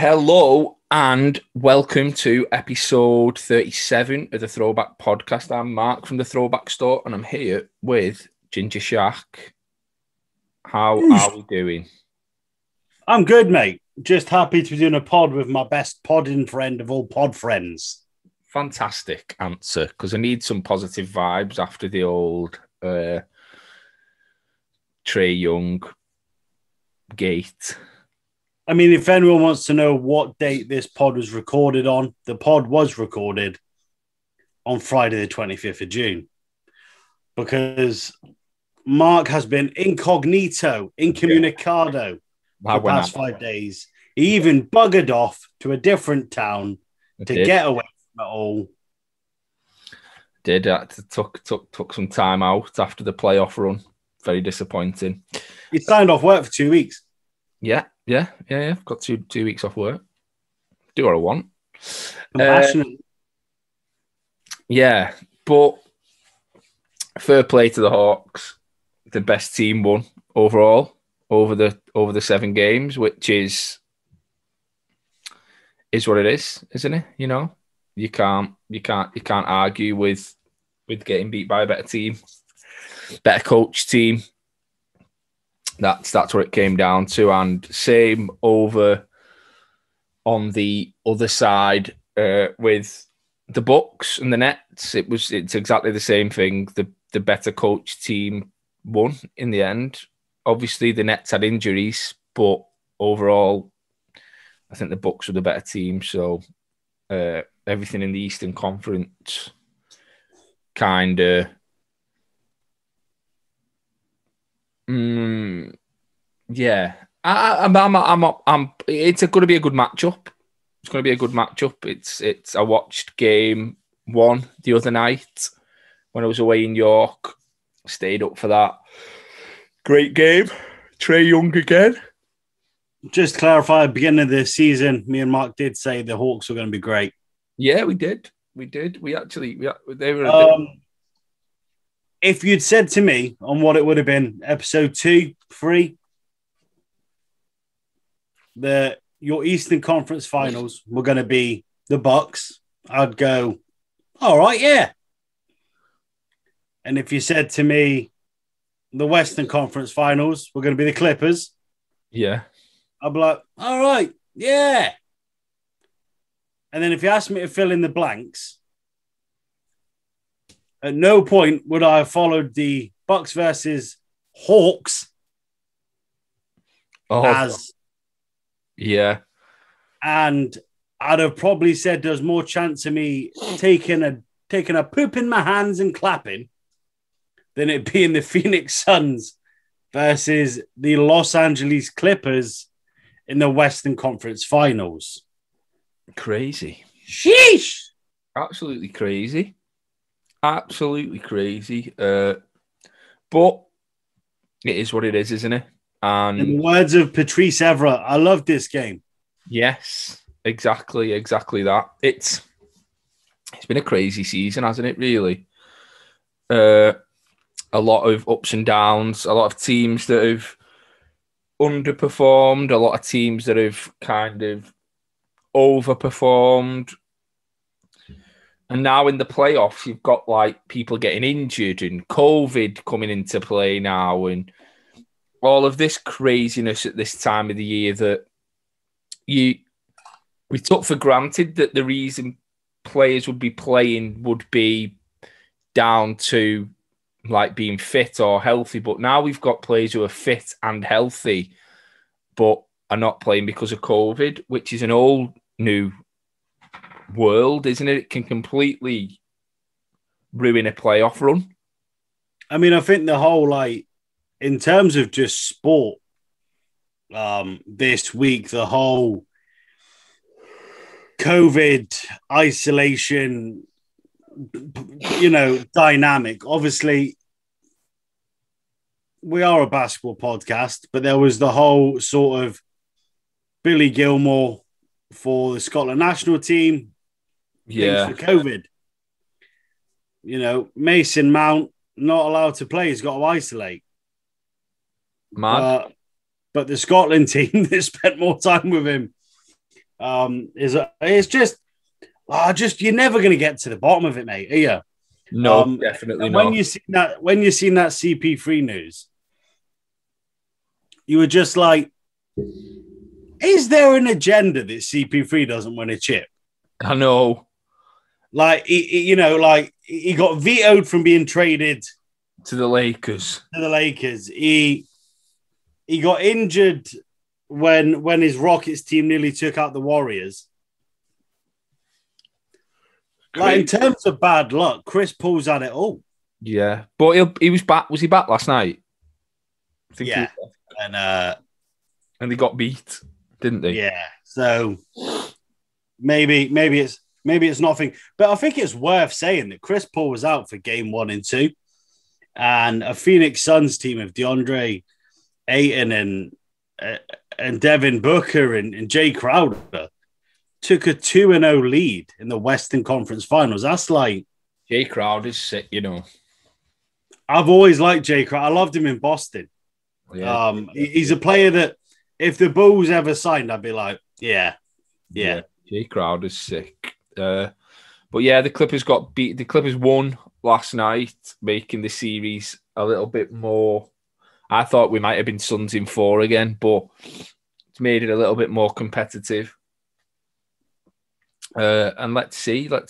Hello and welcome to episode 37 of the Throwback Podcast. I'm Mark from the Throwback Store and I'm here with Ginger Shack. How are we doing? I'm good, mate. Just happy to be doing a pod with my best podding friend of all pod friends. Fantastic answer, because I need some positive vibes after the old Trey Young gate. I mean, if anyone wants to know what date this pod was recorded on, the pod was recorded on Friday the 25th of June because Mark has been incognito, incommunicado the past 5 days. He even buggered off to a different town to get away from it all. Did. Took some time out after the playoff run. Very disappointing. He signed off work for 2 weeks. Yeah. I've got two weeks off work. Do what I want. Yeah, but fair play to the Hawks. The best team won overall over the seven games, which is what it is, isn't it? You know, you can't argue with getting beat by a better team, better coach team. That's what it came down to, and same over on the other side with the Bucks and the Nets. It's exactly the same thing. The better coach team won in the end. Obviously, the Nets had injuries, but overall, I think the Bucks were the better team. So everything in the Eastern Conference kind of. Yeah, I'm. It's going to be a good matchup. It's. I watched game one the other night when I was away in York. Stayed up for that. Great game. Trey Young again. Just to clarify, at the beginning of the season, me and Mark did say the Hawks were going to be great. Yeah, we did. They were. If you'd said to me on what it would have been, episode 2, 3, that your Eastern Conference finals were going to be the Bucks, I'd go, all right, yeah. And if you said to me, the Western Conference finals were going to be the Clippers, yeah, I'd be like, all right, yeah. And then if you asked me to fill in the blanks, at no point would I have followed the Bucks versus Hawks as... Yeah. And I'd have probably said there's more chance of me taking a poop in my hands and clapping than it being the Phoenix Suns versus the Los Angeles Clippers in the Western Conference Finals. Crazy. Sheesh! Absolutely crazy. Absolutely crazy. But it is what it is, isn't it? And in the words of Patrice Evra, I love this game. Yes, exactly that. It's been a crazy season, hasn't it, really? A lot of ups and downs, a lot of teams that have underperformed, a lot of teams that have kind of overperformed. And now in the playoffs, you've got like people getting injured and COVID coming into play now and all of this craziness at this time of the year that we took for granted that the reason players would be playing would be down to like being fit or healthy. But now we've got players who are fit and healthy but are not playing because of COVID, which is an old new world, isn't it? It can completely ruin a playoff run. I mean, I think the whole, like, in terms of just sport, this week, the whole COVID isolation, you know, dynamic. Obviously, we are a basketball podcast, but there was the whole sort of Billy Gilmour for the Scotland national team. Yeah. Thanks for COVID. You know, Mason Mount, not allowed to play. He's got to isolate. But the Scotland team that spent more time with him It's just you're never going to get to the bottom of it, mate, are you? No, definitely not. When you seen that CP3 news, you were just like, is there an agenda that CP3 doesn't win a chip? I know. Like, he got vetoed from being traded to the Lakers. He got injured when his Rockets team nearly took out the Warriors. Like, in terms of bad luck, Chris Paul's had it all. Yeah, but he was back. Was he back last night? I think yeah, he was back. And they got beat, didn't they? Yeah. So maybe it's nothing. But I think it's worth saying that Chris Paul was out for game 1 and 2, and a Phoenix Suns team of DeAndre Ayton and Devin Booker and Jae Crowder took a 2-0 lead in the Western Conference Finals. That's like... Jae Crowder's sick, you know. I've always liked Jae Crowder. I loved him in Boston. Yeah. He's a player that, if the Bulls ever signed, I'd be like, yeah. Jae Crowder's sick. But yeah, the Clippers got beat. The Clippers won last night, making the series a little bit more... I thought we might have been Suns in 4 again, but it's made it a little bit more competitive. And let's see where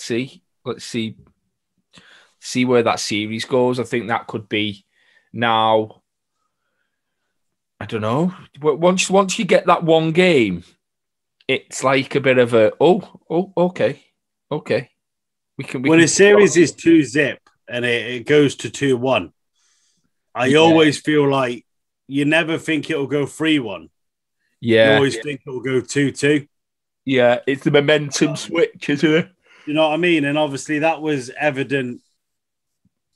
that series goes. I think that could be now. I don't know. Once you get that one game, it's like a bit of a okay. When a series is 2-0 and it goes to 2-1, I always feel like you never think it'll go 3-1. Yeah, you always think it'll go 2-2. Yeah, it's the momentum switch, isn't it? You know what I mean? And obviously that was evident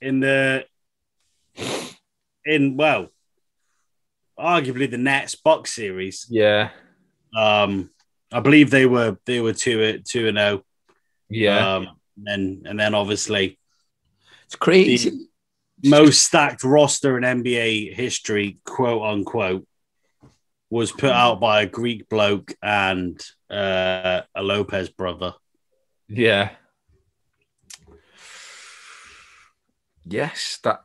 in arguably the Nets Bucks series. Yeah. I believe they were 2-0. Yeah. And then obviously it's crazy. The most stacked roster in NBA history, quote unquote, was put out by a Greek bloke and a Lopez brother. Yeah. Yes, that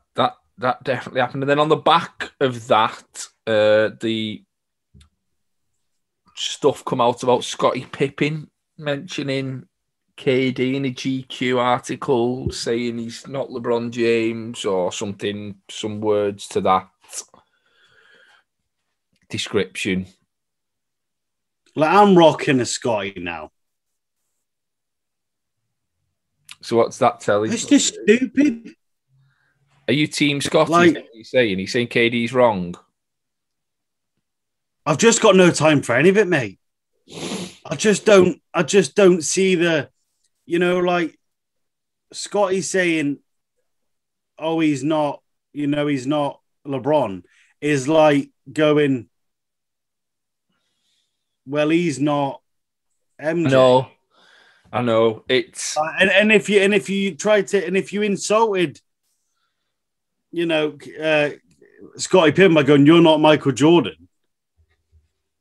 definitely happened. And then on the back of that, the stuff come out about Scottie Pippen mentioning KD in a GQ article, saying he's not LeBron James or something, some words to that description. Like, I'm rocking a Scottie now. So what's that telling? It's just stupid. Are you team Scottie? Like, what are you saying? He's saying KD's wrong. I've just got no time for any of it, mate. I just don't see the, Scottie saying, oh, he's not LeBron, is like going, well, he's not MJ. No, I know it's and if you insulted, Scottie Pippen by going, you're not Michael Jordan,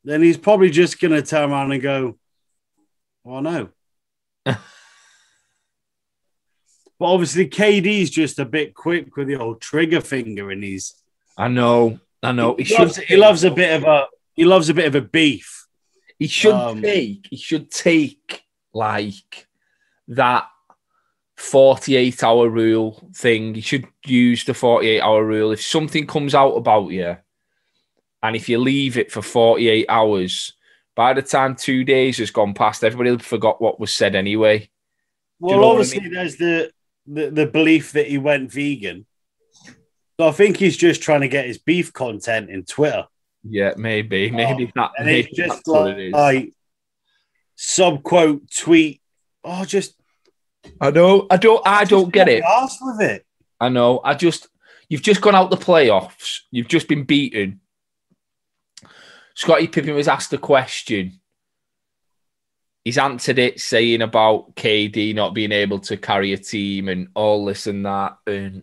then he's probably just gonna turn around and go, well, no. But obviously, KD's just a bit quick with the old trigger finger, and he's. I know. He loves a bit of a beef. He should take like that 48-hour rule thing. He should use the 48-hour rule. If something comes out about you and if you leave it for 48 hours, by the time 2 days has gone past, everybody forgot what was said anyway. Well, obviously there's the belief that he went vegan. So I think he's just trying to get his beef content in Twitter. Yeah, maybe that. And it's just like sub-quote tweet. Oh, just I don't get it. Asked with it. I know. You've just gone out the playoffs. You've just been beaten. Scottie Pippen was asked a question. He's answered it, saying about KD not being able to carry a team and all this and that, and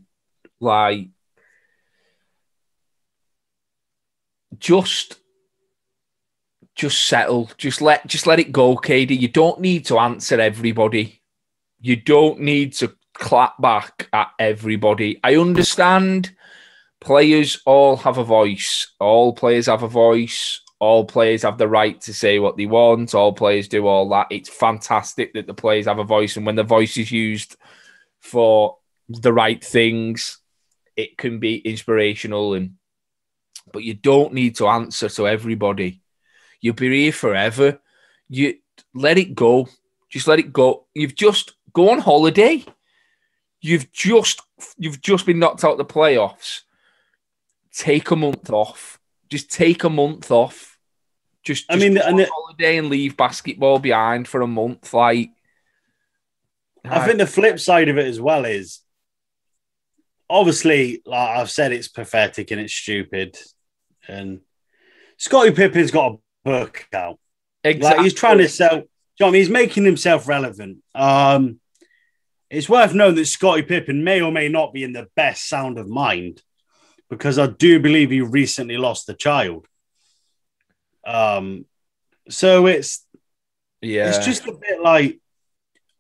like. Just just settle. Just let it go, KD. You don't need to answer everybody. You don't need to clap back at everybody. I understand players all have a voice. All players have a voice. All players have the right to say what they want. All players do all that. It's fantastic that the players have a voice. And when the voice is used for the right things, it can be inspirational. But you don't need to answer to everybody. You'll be here forever. You let it go. Just let it go. You've just go on holiday. You've just been knocked out the playoffs. Take a month off. Just take a month off. Just go on holiday and leave basketball behind for a month. I think the flip side of it as well is, obviously, like I've said, it's pathetic and it's stupid. And Scottie Pippen's got a book out. Exactly. Like he's trying to sell. You know what I mean? He's making himself relevant. It's worth knowing that Scottie Pippen may or may not be in the best sound of mind, because I do believe he recently lost a child. It's just a bit like,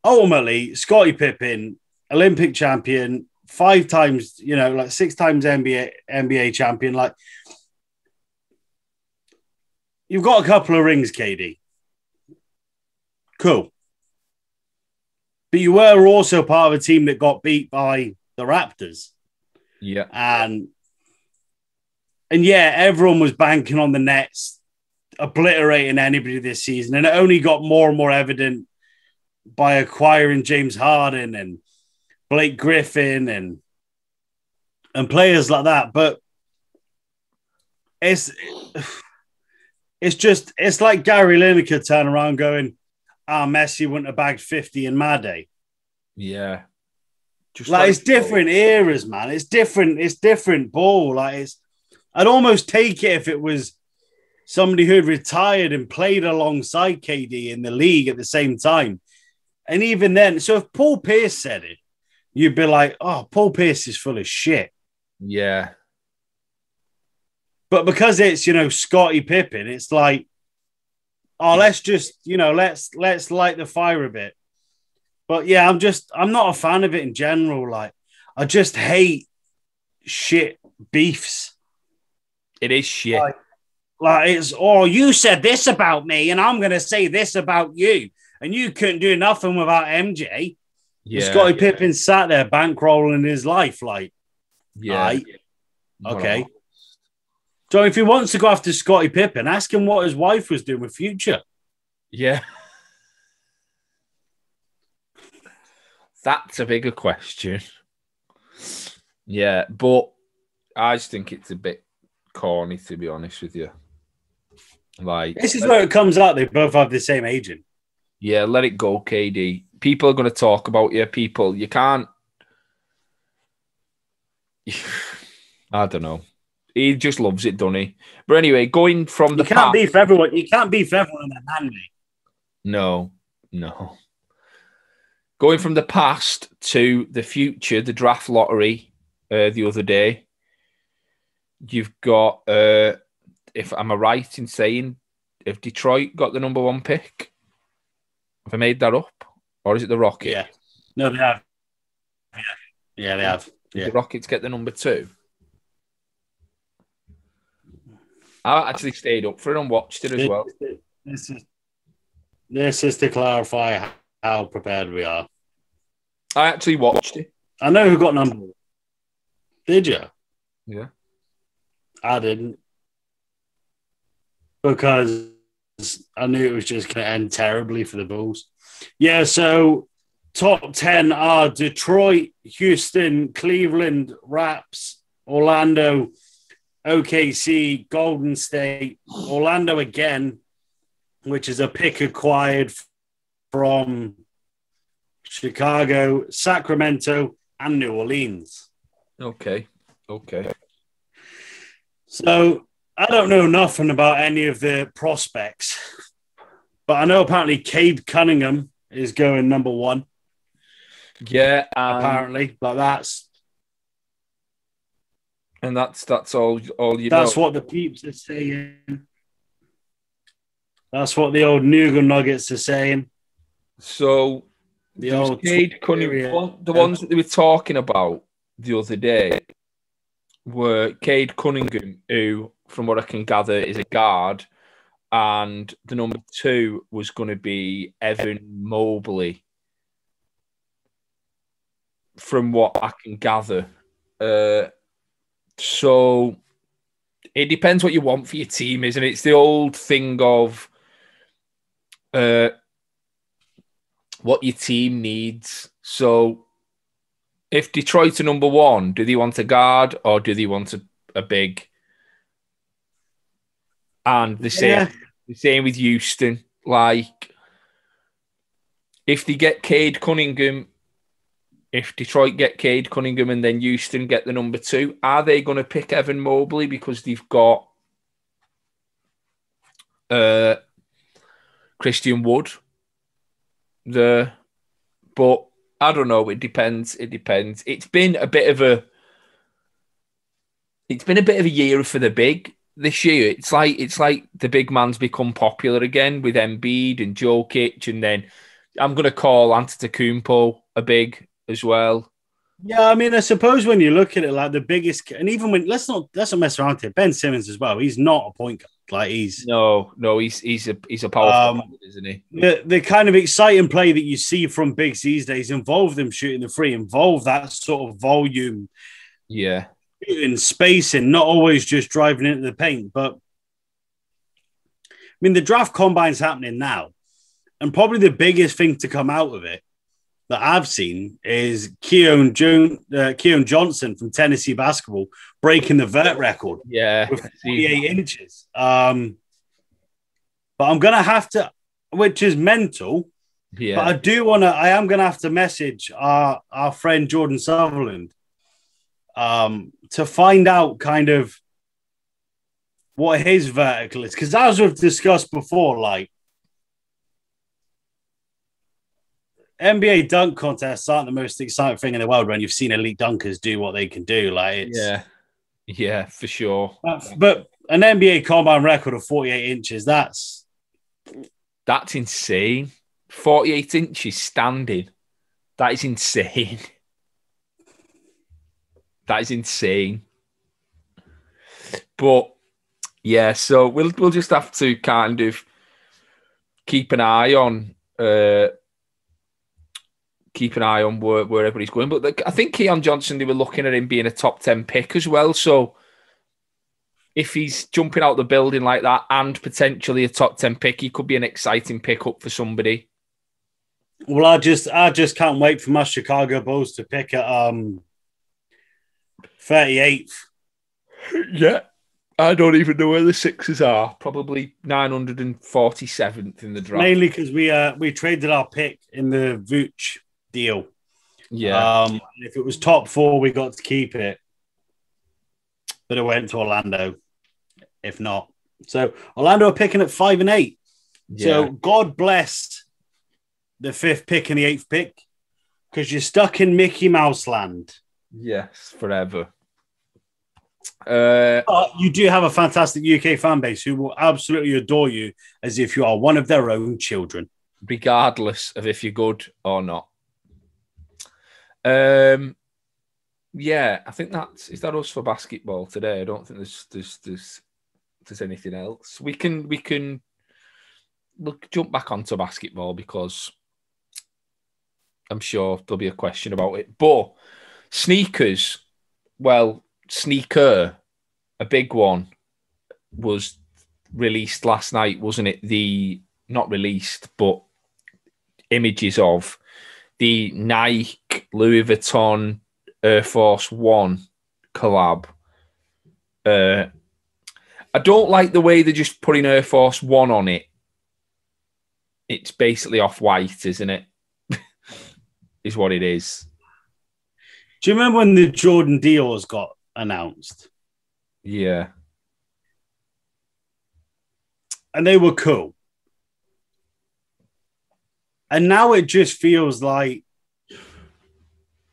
ultimately, Scottie Pippen, Olympic champion, 5 times, like 6 times NBA champion. Like, you've got a couple of rings, KD. Cool. But you were also part of a team that got beat by the Raptors. Yeah. And everyone was banking on the Nets obliterating anybody this season. And it only got more and more evident by acquiring James Harden and Blake Griffin and players like that. But it's like Gary Lineker turning around going, Messi wouldn't have bagged 50 in my day. Yeah. Just like it's different eras, man. It's different ball. Like I'd almost take it if it was somebody who had retired and played alongside KD in the league at the same time. And even then, so if Paul Pierce said it, you'd be like, oh, Paul Pierce is full of shit. Yeah. But because it's, Scottie Pippen, it's like, oh, let's just, let's light the fire a bit. But yeah, I'm not a fan of it in general. Like, I just hate shit beefs. It is shit. Like it's, you said this about me and I'm going to say this about you. And you couldn't do nothing without MJ. Yeah, Scottie Pippen sat there bankrolling his life. Like, yeah. Okay. Wow. So if he wants to go after Scottie Pippen, ask him what his wife was doing with Future. Yeah. That's a bigger question. Yeah, but I just think it's a bit corny, to be honest with you. Like, this is where it comes out. They both have the same agent. Yeah, let it go, KD. People are going to talk about you. People, you can't... I don't know. He just loves it, doesn't he? But anyway, going from the... You can't beef everyone in a man, mate. No. Going from the past to the future, the draft lottery the other day, you've got, if I'm right in saying, if Detroit got the number 1 pick, have I made that up? Or is it the Rockets? Yeah. No, they have. Yeah, they have. Yeah. Did the Rockets get the number 2? I actually stayed up for it and watched it as well. This is to clarify how prepared we are. I actually watched it. I know who got number 1. Did you? Yeah. I didn't. Because I knew it was just going to end terribly for the Bulls. Yeah, so top 10 are Detroit, Houston, Cleveland, Raps, Orlando, OKC, Golden State, Orlando again, which is a pick acquired from Chicago, Sacramento, and New Orleans. Okay. So I don't know nothing about any of the prospects, but I know apparently Cade Cunningham is going number 1. Yeah, apparently, but that's all you know. That's what the peeps are saying. That's what the old Nougat Nuggets are saying. So the old Cade Cunningham, the ones that they were talking about the other day were Cade Cunningham, who, from what I can gather, is a guard, and the number two was going to be Evan Mobley, from what I can gather. So it depends what you want for your team, isn't it? It's the old thing of what your team needs. So if Detroit are number one, do they want a guard or do they want a big? And the same with Houston. Like, if they get Cade Cunningham, if Detroit get Cade Cunningham and then Houston get the number two, are they going to pick Evan Mobley because they've got Christian Wood there? But I don't know. It depends. It depends. It's been a bit of a year for the big this year. It's like the big man's become popular again with Embiid and Jokic, and then I'm going to call Antetokounmpo a big as well. Yeah, I mean, I suppose when you look at it, like the biggest, and even when let's not mess around here. Ben Simmons as well. He's not a point guard. Like he's a powerful player, isn't he? The kind of exciting play that you see from bigs these days involve them shooting the free, involve that sort of volume, yeah, in spacing, not always just driving into the paint. But I mean, the draft combine's happening now, and probably the biggest thing to come out of it that I've seen is Keon Johnson from Tennessee basketball breaking the vert record. Yeah, with 48 inches. But I'm gonna have to, which is mental. Yeah, but I am gonna have to message our friend Jordan Sutherland to find out kind of what his vertical is, because as we've discussed before, like, NBA dunk contests aren't the most exciting thing in the world when you've seen elite dunkers do what they can do. Like, it's, yeah, for sure. But an NBA combine record of 48 inches, that's insane. 48 inches standing. That is insane. That is insane. But yeah, so we'll just have to kind of keep an eye on wherever he's going. But I think Keon Johnson, they were looking at him being a top 10 pick as well. So if he's jumping out the building like that and potentially a top 10 pick, he could be an exciting pickup for somebody. Well, I just can't wait for my Chicago Bulls to pick at 38th. Yeah. I don't even know where the Sixers are. Probably 947th in the draft. Mainly because we traded our pick in the Vooch deal. Yeah. And if it was top four, we got to keep it. But it went to Orlando, if not. So Orlando are picking at 5 and 8. Yeah. So God bless the 5th pick and the 8th pick, because you're stuck in Mickey Mouse land. Yes, forever. But you do have a fantastic UK fan base who will absolutely adore you as if you are one of their own children, regardless of if you're good or not. Yeah, I think is that us for basketball today. I don't think there's anything else. We'll jump back onto basketball because I'm sure there'll be a question about it. But sneaker, a big one, was released last night, wasn't it? Not released, but images of the Nike Louis Vuitton Air Force One collab. I don't like the way they're just putting Air Force One on it. It's basically Off-White, isn't it? Is what it is. Do you remember when the Jordan Dior's got announced? Yeah. And they were cool. And now it just feels like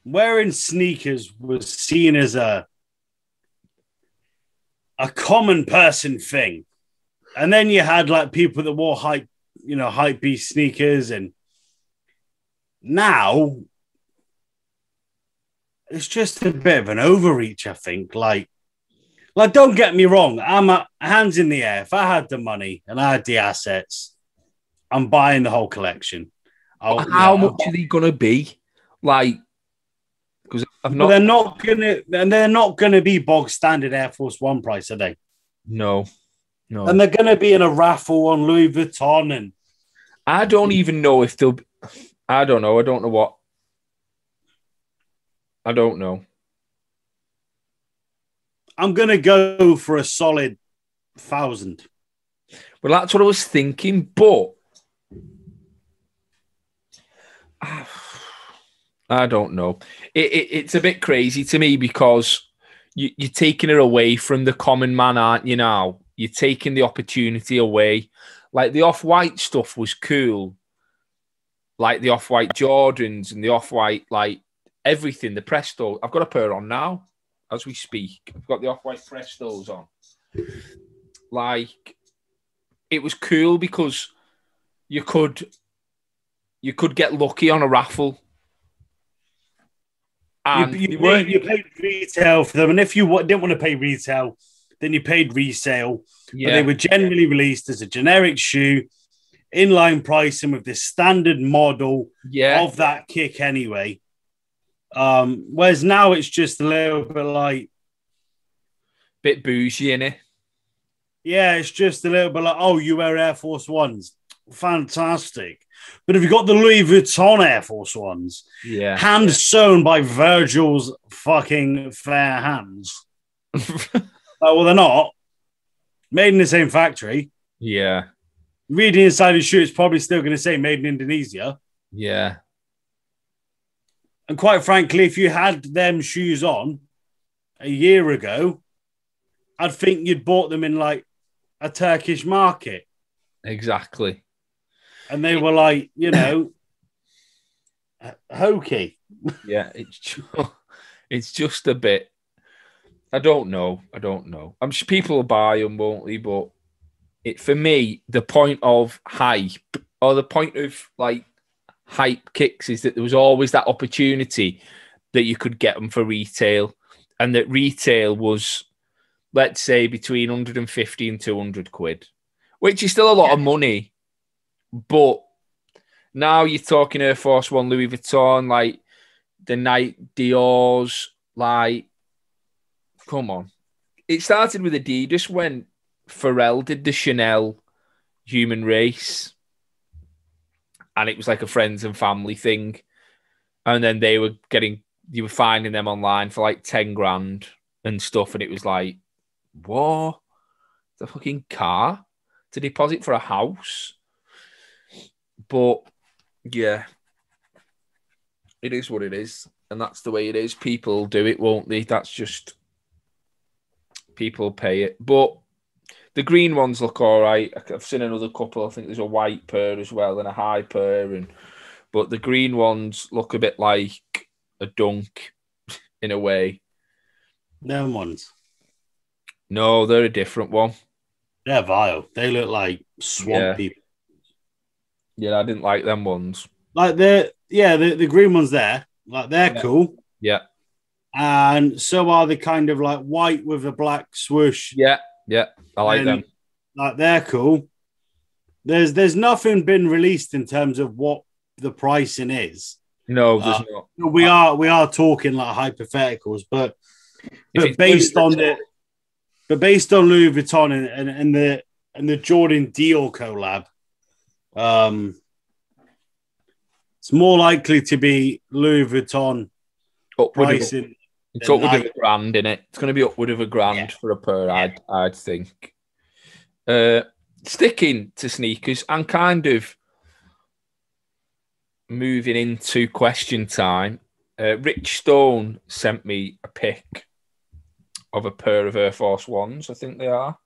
wearing sneakers was seen as a common person thing. And then you had like people that wore hype beast sneakers, and now it's just a bit of an overreach, I think. Like don't get me wrong, I'm hands in the air. If I had the money and I had the assets, I'm buying the whole collection. How much are they gonna be? Like, because they're not gonna be bog standard Air Force One price, are they? No. And they're gonna be in a raffle on Louis Vuitton, and I don't even know if they'll. I don't know. I'm going to go for a solid 1,000. Well, that's what I was thinking, but I don't know. It's a bit crazy to me because you're taking it away from the common man, aren't you now? You're taking the opportunity away. Like, the off-white stuff was cool. Like, the off-white Jordans and the off-white, like, everything, the Presto. I've got a pair on now. As we speak, I've got the off-white Prestos on. Like, it was cool because you could get lucky on a raffle. And you paid retail for them, and if you didn't want to pay retail, then you paid resale. Yeah. But they were generally released as a generic shoe, inline pricing with the standard model of that kick anyway. Whereas now it's just a little bit like... bit bougie, innit? Yeah, it's just a little bit like, oh, you wear Air Force Ones. Fantastic. But have you got the Louis Vuitton Air Force Ones? Yeah. Hand-sewn by Virgil's fucking fair hands. Well, they're not. Made in the same factory. Yeah. Reading inside his shoe, it's probably still going to say made in Indonesia. Yeah. And quite frankly, if you had them shoes on a year ago, I'd think you'd bought them in like a Turkish market. Exactly. And they were like, hokey. Yeah, it's just a bit. I don't know. I'm sure people will buy them, won't they? But for me, the point of hype or the point of like hype kicks is that there was always that opportunity that you could get them for retail, and that retail was, let's say, between 150 and 200 quid, which is still a lot of money. But now you're talking Air Force One, Louis Vuitton, like the Nike Dior's, like, come on. It started with Adidas when Pharrell did the Chanel Human Race. And it was like a friends and family thing. And then you were finding them online for like 10 grand and stuff. And it was like, what? It's a fucking car to deposit for a house. But yeah, it is what it is. And that's the way it is. People do it, won't they? That's just, people pay it. But the green ones look all right. I've seen another couple. I think there's a white pair as well and a high pair. But the green ones look a bit like a dunk in a way. Them ones? No, they're a different one. They're vile. They look like swamp people. Yeah, I didn't like them ones. Like, the green ones there. Like, they're cool. Yeah. And so are the kind of like white with a black swoosh. Yeah. Yeah, I like them. Like, they're cool. There's nothing been released in terms of what the pricing is. No, there's not. We are talking like hypotheticals, but based on Louis Vuitton and the Jordan Dior collab, it's more likely to be Louis Vuitton pricing. It's upward of a grand, innit? It's going to be upward of a grand for a pair, I'd think. Sticking to sneakers and kind of moving into question time, Rich Stone sent me a pic of a pair of Air Force Ones, I think they are,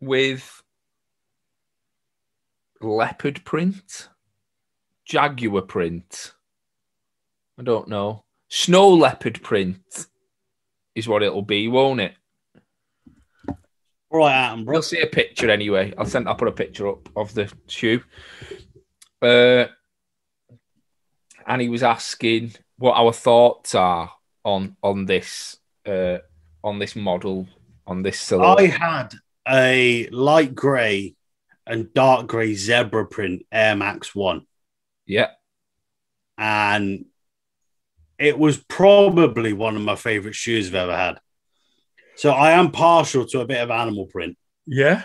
with leopard print, jaguar print. I don't know. Snow leopard print is what it'll be, won't it? Right at him, bro. You'll see a picture anyway. I'll put a picture up of the shoe. And he was asking what our thoughts are on this model, on this silhouette. I had a light grey and dark grey zebra print Air Max 1. Yeah. And it was probably one of my favourite shoes I've ever had. So I am partial to a bit of animal print. Yeah.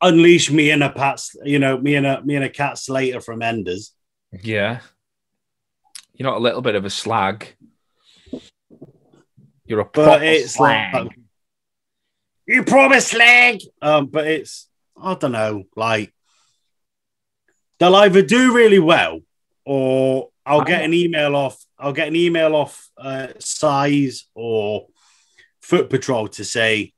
Unleash me and a Cat Slater from Enders. Yeah. You're not a little bit of a slag. You're a proper slag. Like, you proper slag. But it's, I don't know, like, they'll either do really well or I'll get an email off size or Foot Patrol to say,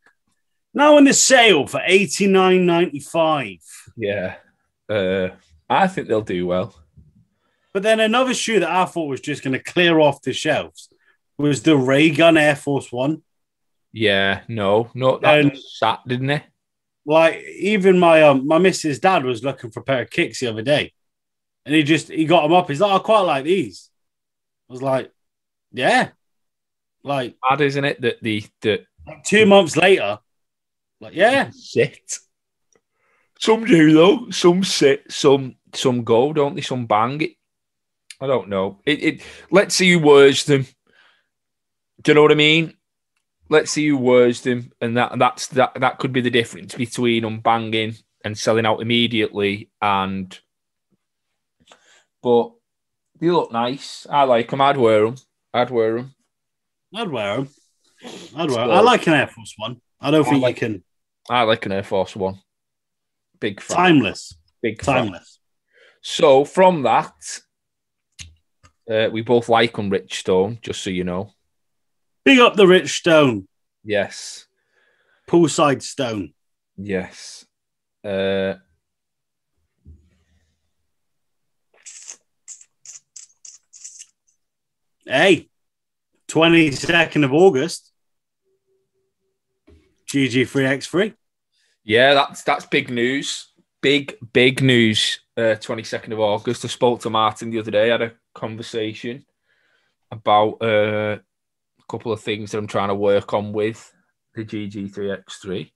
now on the sale for $89.95. Yeah. I think they'll do well. But then another shoe that I thought was just going to clear off the shelves was the Raygun Air Force One. Yeah, no, that was sat, didn't it? Like, even my missus' dad was looking for a pair of kicks the other day, and he got them up. He's like, I quite like these. I was like, yeah. Like, bad, isn't it? That the like 2 months later, like, yeah, shit. Some do though. Some sit. Some go, don't they? Some bang it. I don't know. It let's see who wears them. Do you know what I mean? Let's see who wears them, and that could be the difference between unbanging and selling out immediately. But they look nice. I like them. I'd wear them. I like an Air Force One. I like an Air Force One. Big fan. Timeless. So from that, we both like them, Rich Stone, just so you know. Big up the Rich Stone. Yes. Poolside Stone. Yes. Hey, 22nd of August. GG3X3. Yeah, that's big news. Big news. 22nd of August. I spoke to Martin the other day. I had a conversation about a couple of things that I'm trying to work on with the GG3X3.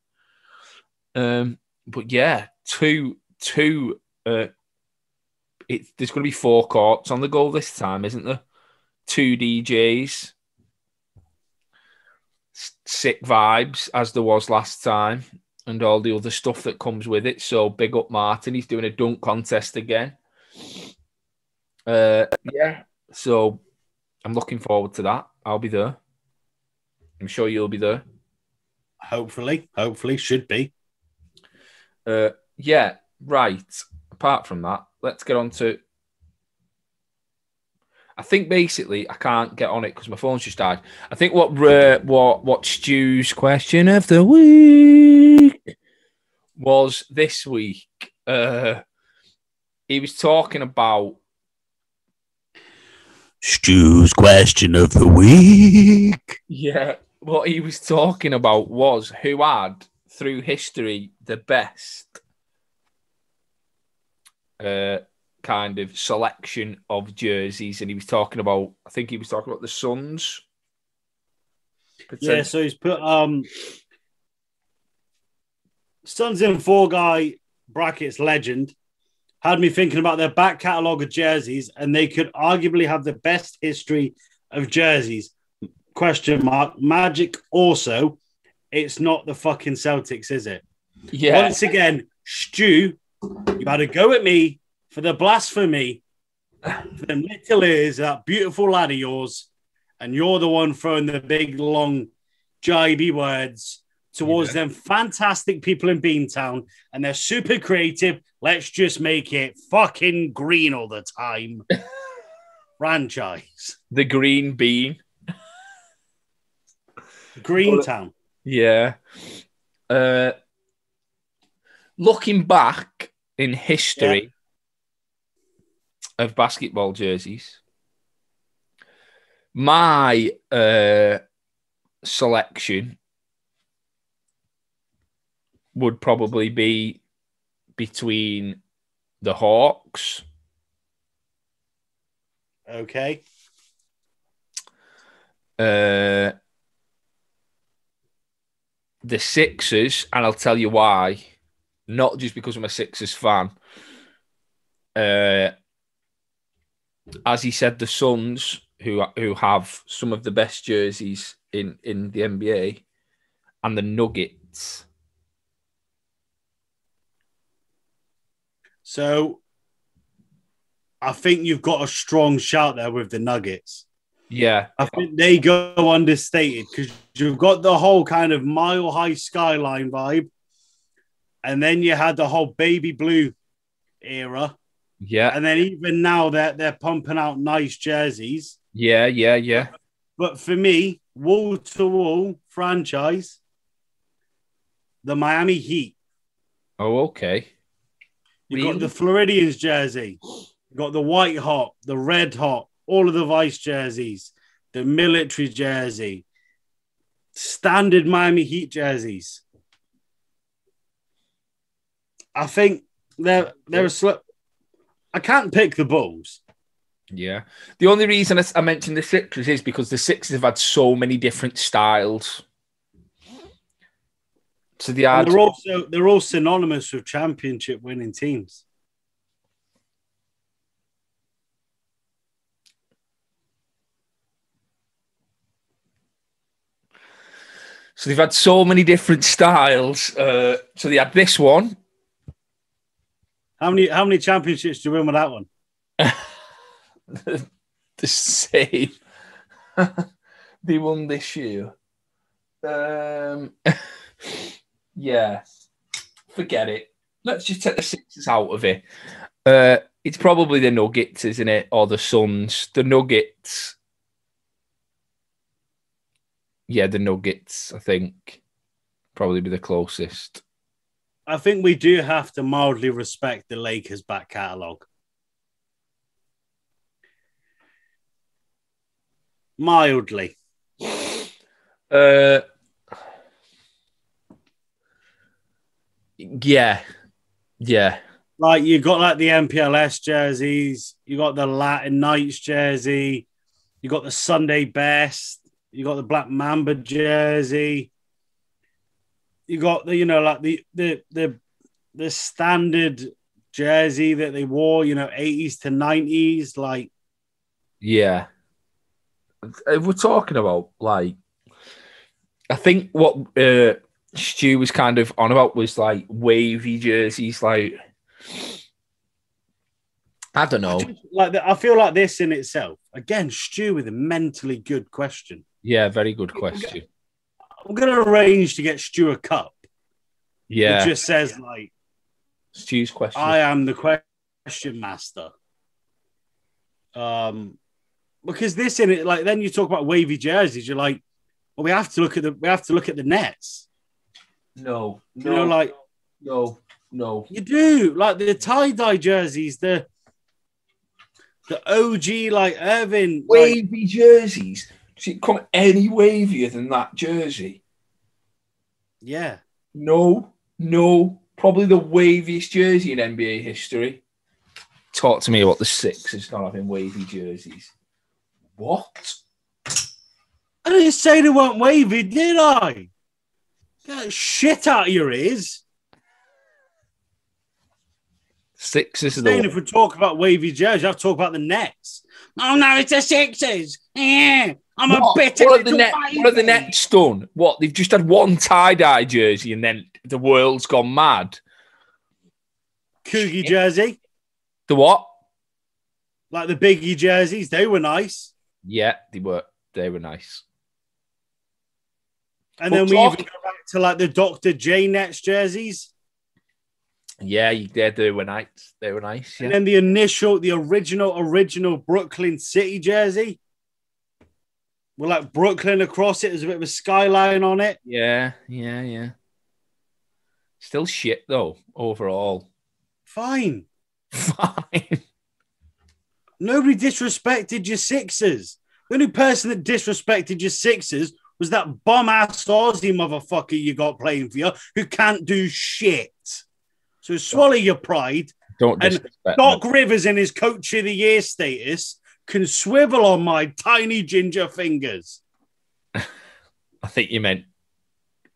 But yeah, there's going to be 4 courts on the go this time, isn't there? 2 DJs. Sick vibes, as there was last time, and all the other stuff that comes with it. So big up Martin. He's doing a dunk contest again. Yeah. So I'm looking forward to that. I'll be there. I'm sure you'll be there. Hopefully, should be. Yeah, right. Apart from that, let's get on to... I think basically I can't get on it because my phone's just died. I think what Stu's question of the week was this week. He was talking about Stu's question of the week. Yeah, what he was talking about was who had, through history, the best kind of selection of jerseys, and he was talking about, I think he was talking about the Suns. Yeah, so he's put Suns in 4 guy brackets legend. Had me thinking about their back catalogue of jerseys, and they could arguably have the best history of jerseys. ? Magic also. It's not the fucking Celtics, is it? Yeah. Once again, Stu, you had a go at me for the blasphemy, for them little ears, that beautiful lad of yours, and you're the one throwing the big, long, jibey words towards them fantastic people in Beantown, and they're super creative. Let's just make it fucking green all the time. Franchise. The green bean. Greentown. Yeah. Looking back in history of basketball jerseys, my selection would probably be between the Hawks. Okay. The Sixers, and I'll tell you why. Not just because I'm a Sixers fan. As he said, the Suns, who have some of the best jerseys in the NBA, and the Nuggets. So, I think you've got a strong shout there with the Nuggets. Yeah. I think they go understated because you've got the whole kind of Mile High Skyline vibe, and then you had the whole baby blue era. Yeah. And then even now they're pumping out nice jerseys. Yeah. But for me, wall-to-wall franchise, the Miami Heat. Oh, okay. You've got the Floridians jersey. You've got the White Hot, the Red Hot, all of the Vice jerseys, the military jersey, standard Miami Heat jerseys. I think they're a slip. I can't pick the Bulls. Yeah. The only reason I mentioned the Sixers is because the Sixers have had so many different styles. So they're all synonymous with championship winning teams. So they've had so many different styles. So they had this one. How many championships do you win with that one? The same. They won this year. Yeah. Forget it. Let's just take the Sixers out of it. It's probably the Nuggets, isn't it? Or the Suns. The Nuggets. Yeah, the Nuggets, I think, probably be the closest. I think we do have to mildly respect the Lakers' back catalogue. Mildly. Yeah. Like, you got, like, the MPLS jerseys. You got the Latin Knights jersey. You got the Sunday Best. You got the Black Mamba jersey. You got the, you know, like the standard jersey that they wore, you know, 80s to 90s, like. Yeah. If we're talking about, like, I think what Stu was kind of on about was, like, wavy jerseys, like, I don't know. I feel like this in itself, again, Stu with a mentally good question. Yeah, very good question. I'm going to arrange to get Stu a cup. Yeah. It just says, like, Stu's question. I am the question master. Because this in it, like, then you talk about wavy jerseys. You're like, well, we have to look at the Nets. No. You know, like, no. You do, like, the tie dye jerseys, the OG, like, Irvin wavy, like, jerseys. Does it come any wavier than that jersey? Yeah. No. Probably the waviest jersey in NBA history. Talk to me about the Sixers not having wavy jerseys. What? I didn't say they weren't wavy, did I? Get that shit out of your ears. Sixers. If we talk about wavy jerseys, I'll talk about the Nets. Oh, no, it's the Sixers. Yeah. I'm a bit. What are the Nets done? What? They've just had one tie-dye jersey and then the world's gone mad. Coogie jersey. The what? Like the Biggie jerseys. They were nice. Yeah, they were. They were nice. And then we even go back to, like, the Dr. J Nets jerseys. Yeah, they were nice. They were nice. Yeah. And then the original Brooklyn City jersey. Well, like, Brooklyn across it. There's a bit of a skyline on it. Yeah. Still shit, though, overall. Fine. Nobody disrespected your Sixers. The only person that disrespected your Sixers was that bum-ass Aussie motherfucker you got playing for you who can't do shit. So swallow your pride. Don't disrespect me. Doc Rivers in his Coach of the Year status can swivel on my tiny ginger fingers. I think you meant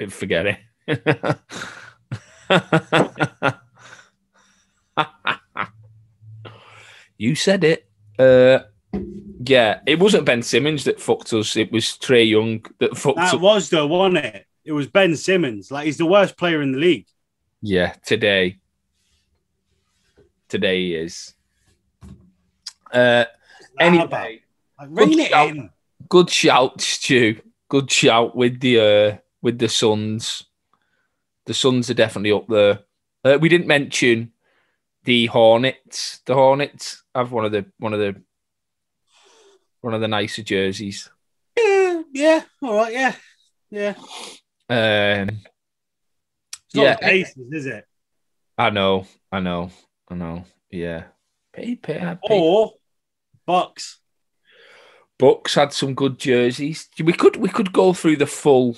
forget it. You said it. Yeah, it wasn't Ben Simmons that fucked us. It was Trey Young that fucked us. That was though, wasn't it? It was Ben Simmons. Like, he's the worst player in the league. Yeah, today. Today he is. Anyway. Rein it in. Good shout, Stu. Good shout with the Suns. The Suns are definitely up there. We didn't mention the Hornets. The Hornets have one of the nicer jerseys. Yeah, all right, yeah. It's not the Pacers, is it? I know. Yeah. Or Bucks. Bucks had some good jerseys. We could go through the full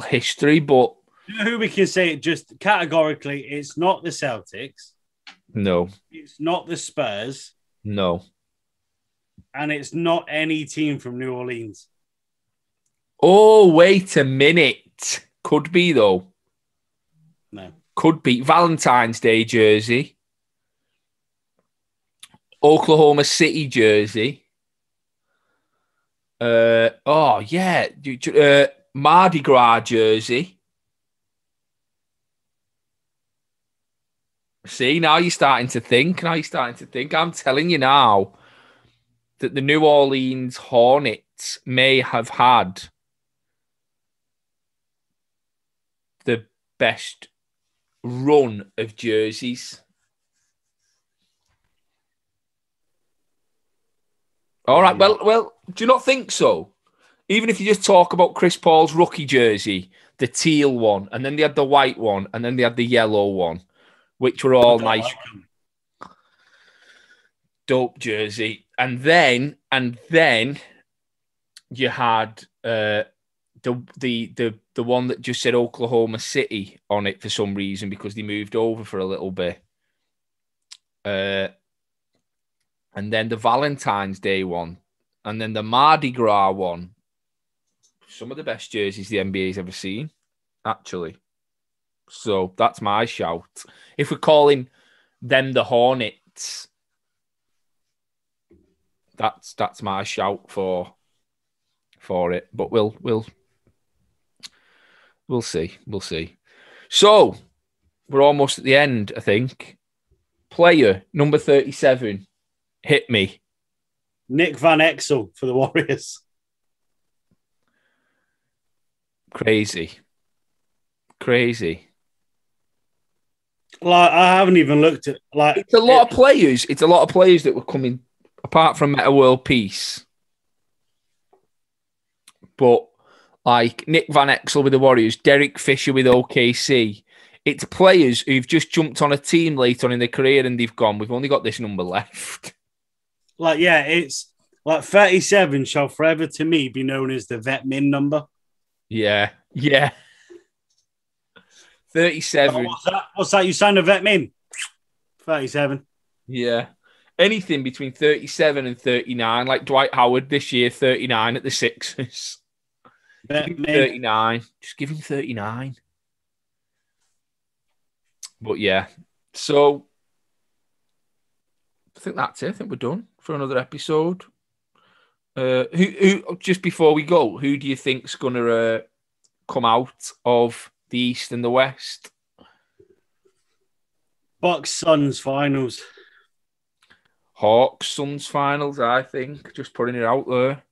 history, but you know who we can say it just categorically? It's not the Celtics. No. It's not the Spurs. No. And it's not any team from New Orleans. Oh, wait a minute. Could be, though. No. Could be. Valentine's Day jersey. Oklahoma City jersey. Mardi Gras jersey. See, now you're starting to think. I'm telling you now that the New Orleans Hornets may have had the best run of jerseys. All right, well, do you not think so? Even if you just talk about Chris Paul's rookie jersey, the teal one, and then they had the white one, and then they had the yellow one, which were all nice. Like dope jersey. And then you had the one that just said Oklahoma City on it for some reason because they moved over for a little bit. And then the Valentine's Day one. And then the Mardi Gras one. Some of the best jerseys the NBA's ever seen, actually. So that's my shout. If we're calling them the Hornets, that's my shout for it. But we'll see. We'll see. So we're almost at the end, I think. Player number 37. Hit me. Nick Van Exel for the Warriors. Crazy. Like, I haven't even looked at like It's a lot of players that were coming, apart from Metta World Peace. But like Nick Van Exel with the Warriors, Derek Fisher with OKC. It's players who've just jumped on a team late on in their career and they've gone, we've only got this number left. Like, yeah, it's like 37 shall forever to me be known as the Vet Min number. Yeah. 37. Oh, what's that? You signed a Vet Min? 37. Yeah. Anything between 37 and 39, like Dwight Howard this year, 39 at the Sixers. Vet Min. 39. Just give him 39. But yeah, so I think that's it. I think we're done for another episode. Who? Just before we go, who do you think's gonna come out of the East and the West? Bucks Suns finals. Hawks Suns finals. I think just putting it out there.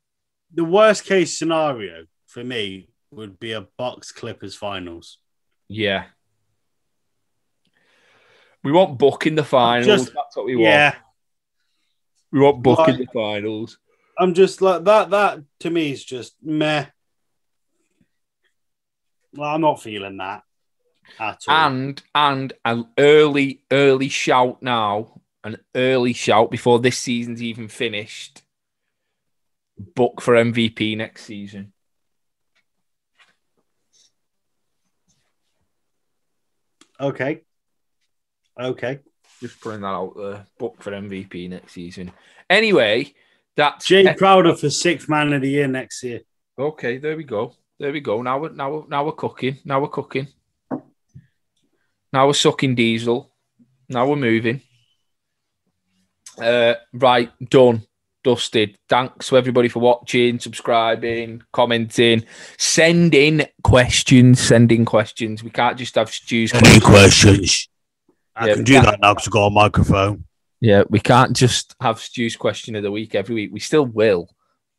The worst case scenario for me would be a Bucks Clippers finals. Yeah. We want Book in the finals. That's what we want. Yeah. We want Book in the finals. I'm just like that. That to me is just meh. Well, I'm not feeling that at all. And an early shout now. An early shout before this season's even finished. Book for MVP next season. Okay. Just putting that out there. Book for MVP next season. Anyway, that's... Jae Crowder for sixth man of the year next year. Okay, there we go. Now we're cooking. Now we're sucking diesel. Now we're moving. Right, done. Dusted. Thanks to everybody for watching, subscribing, commenting, sending questions. We can't just have Stu's questions. I can do that now because I've got a microphone. Yeah, we can't just have Stu's question of the week every week. We still will,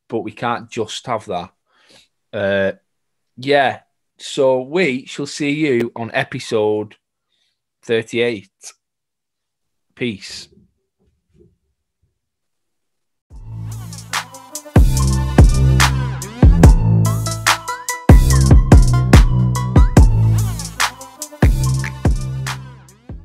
but we can't just have that. Yeah, so we shall see you on episode 38. Peace.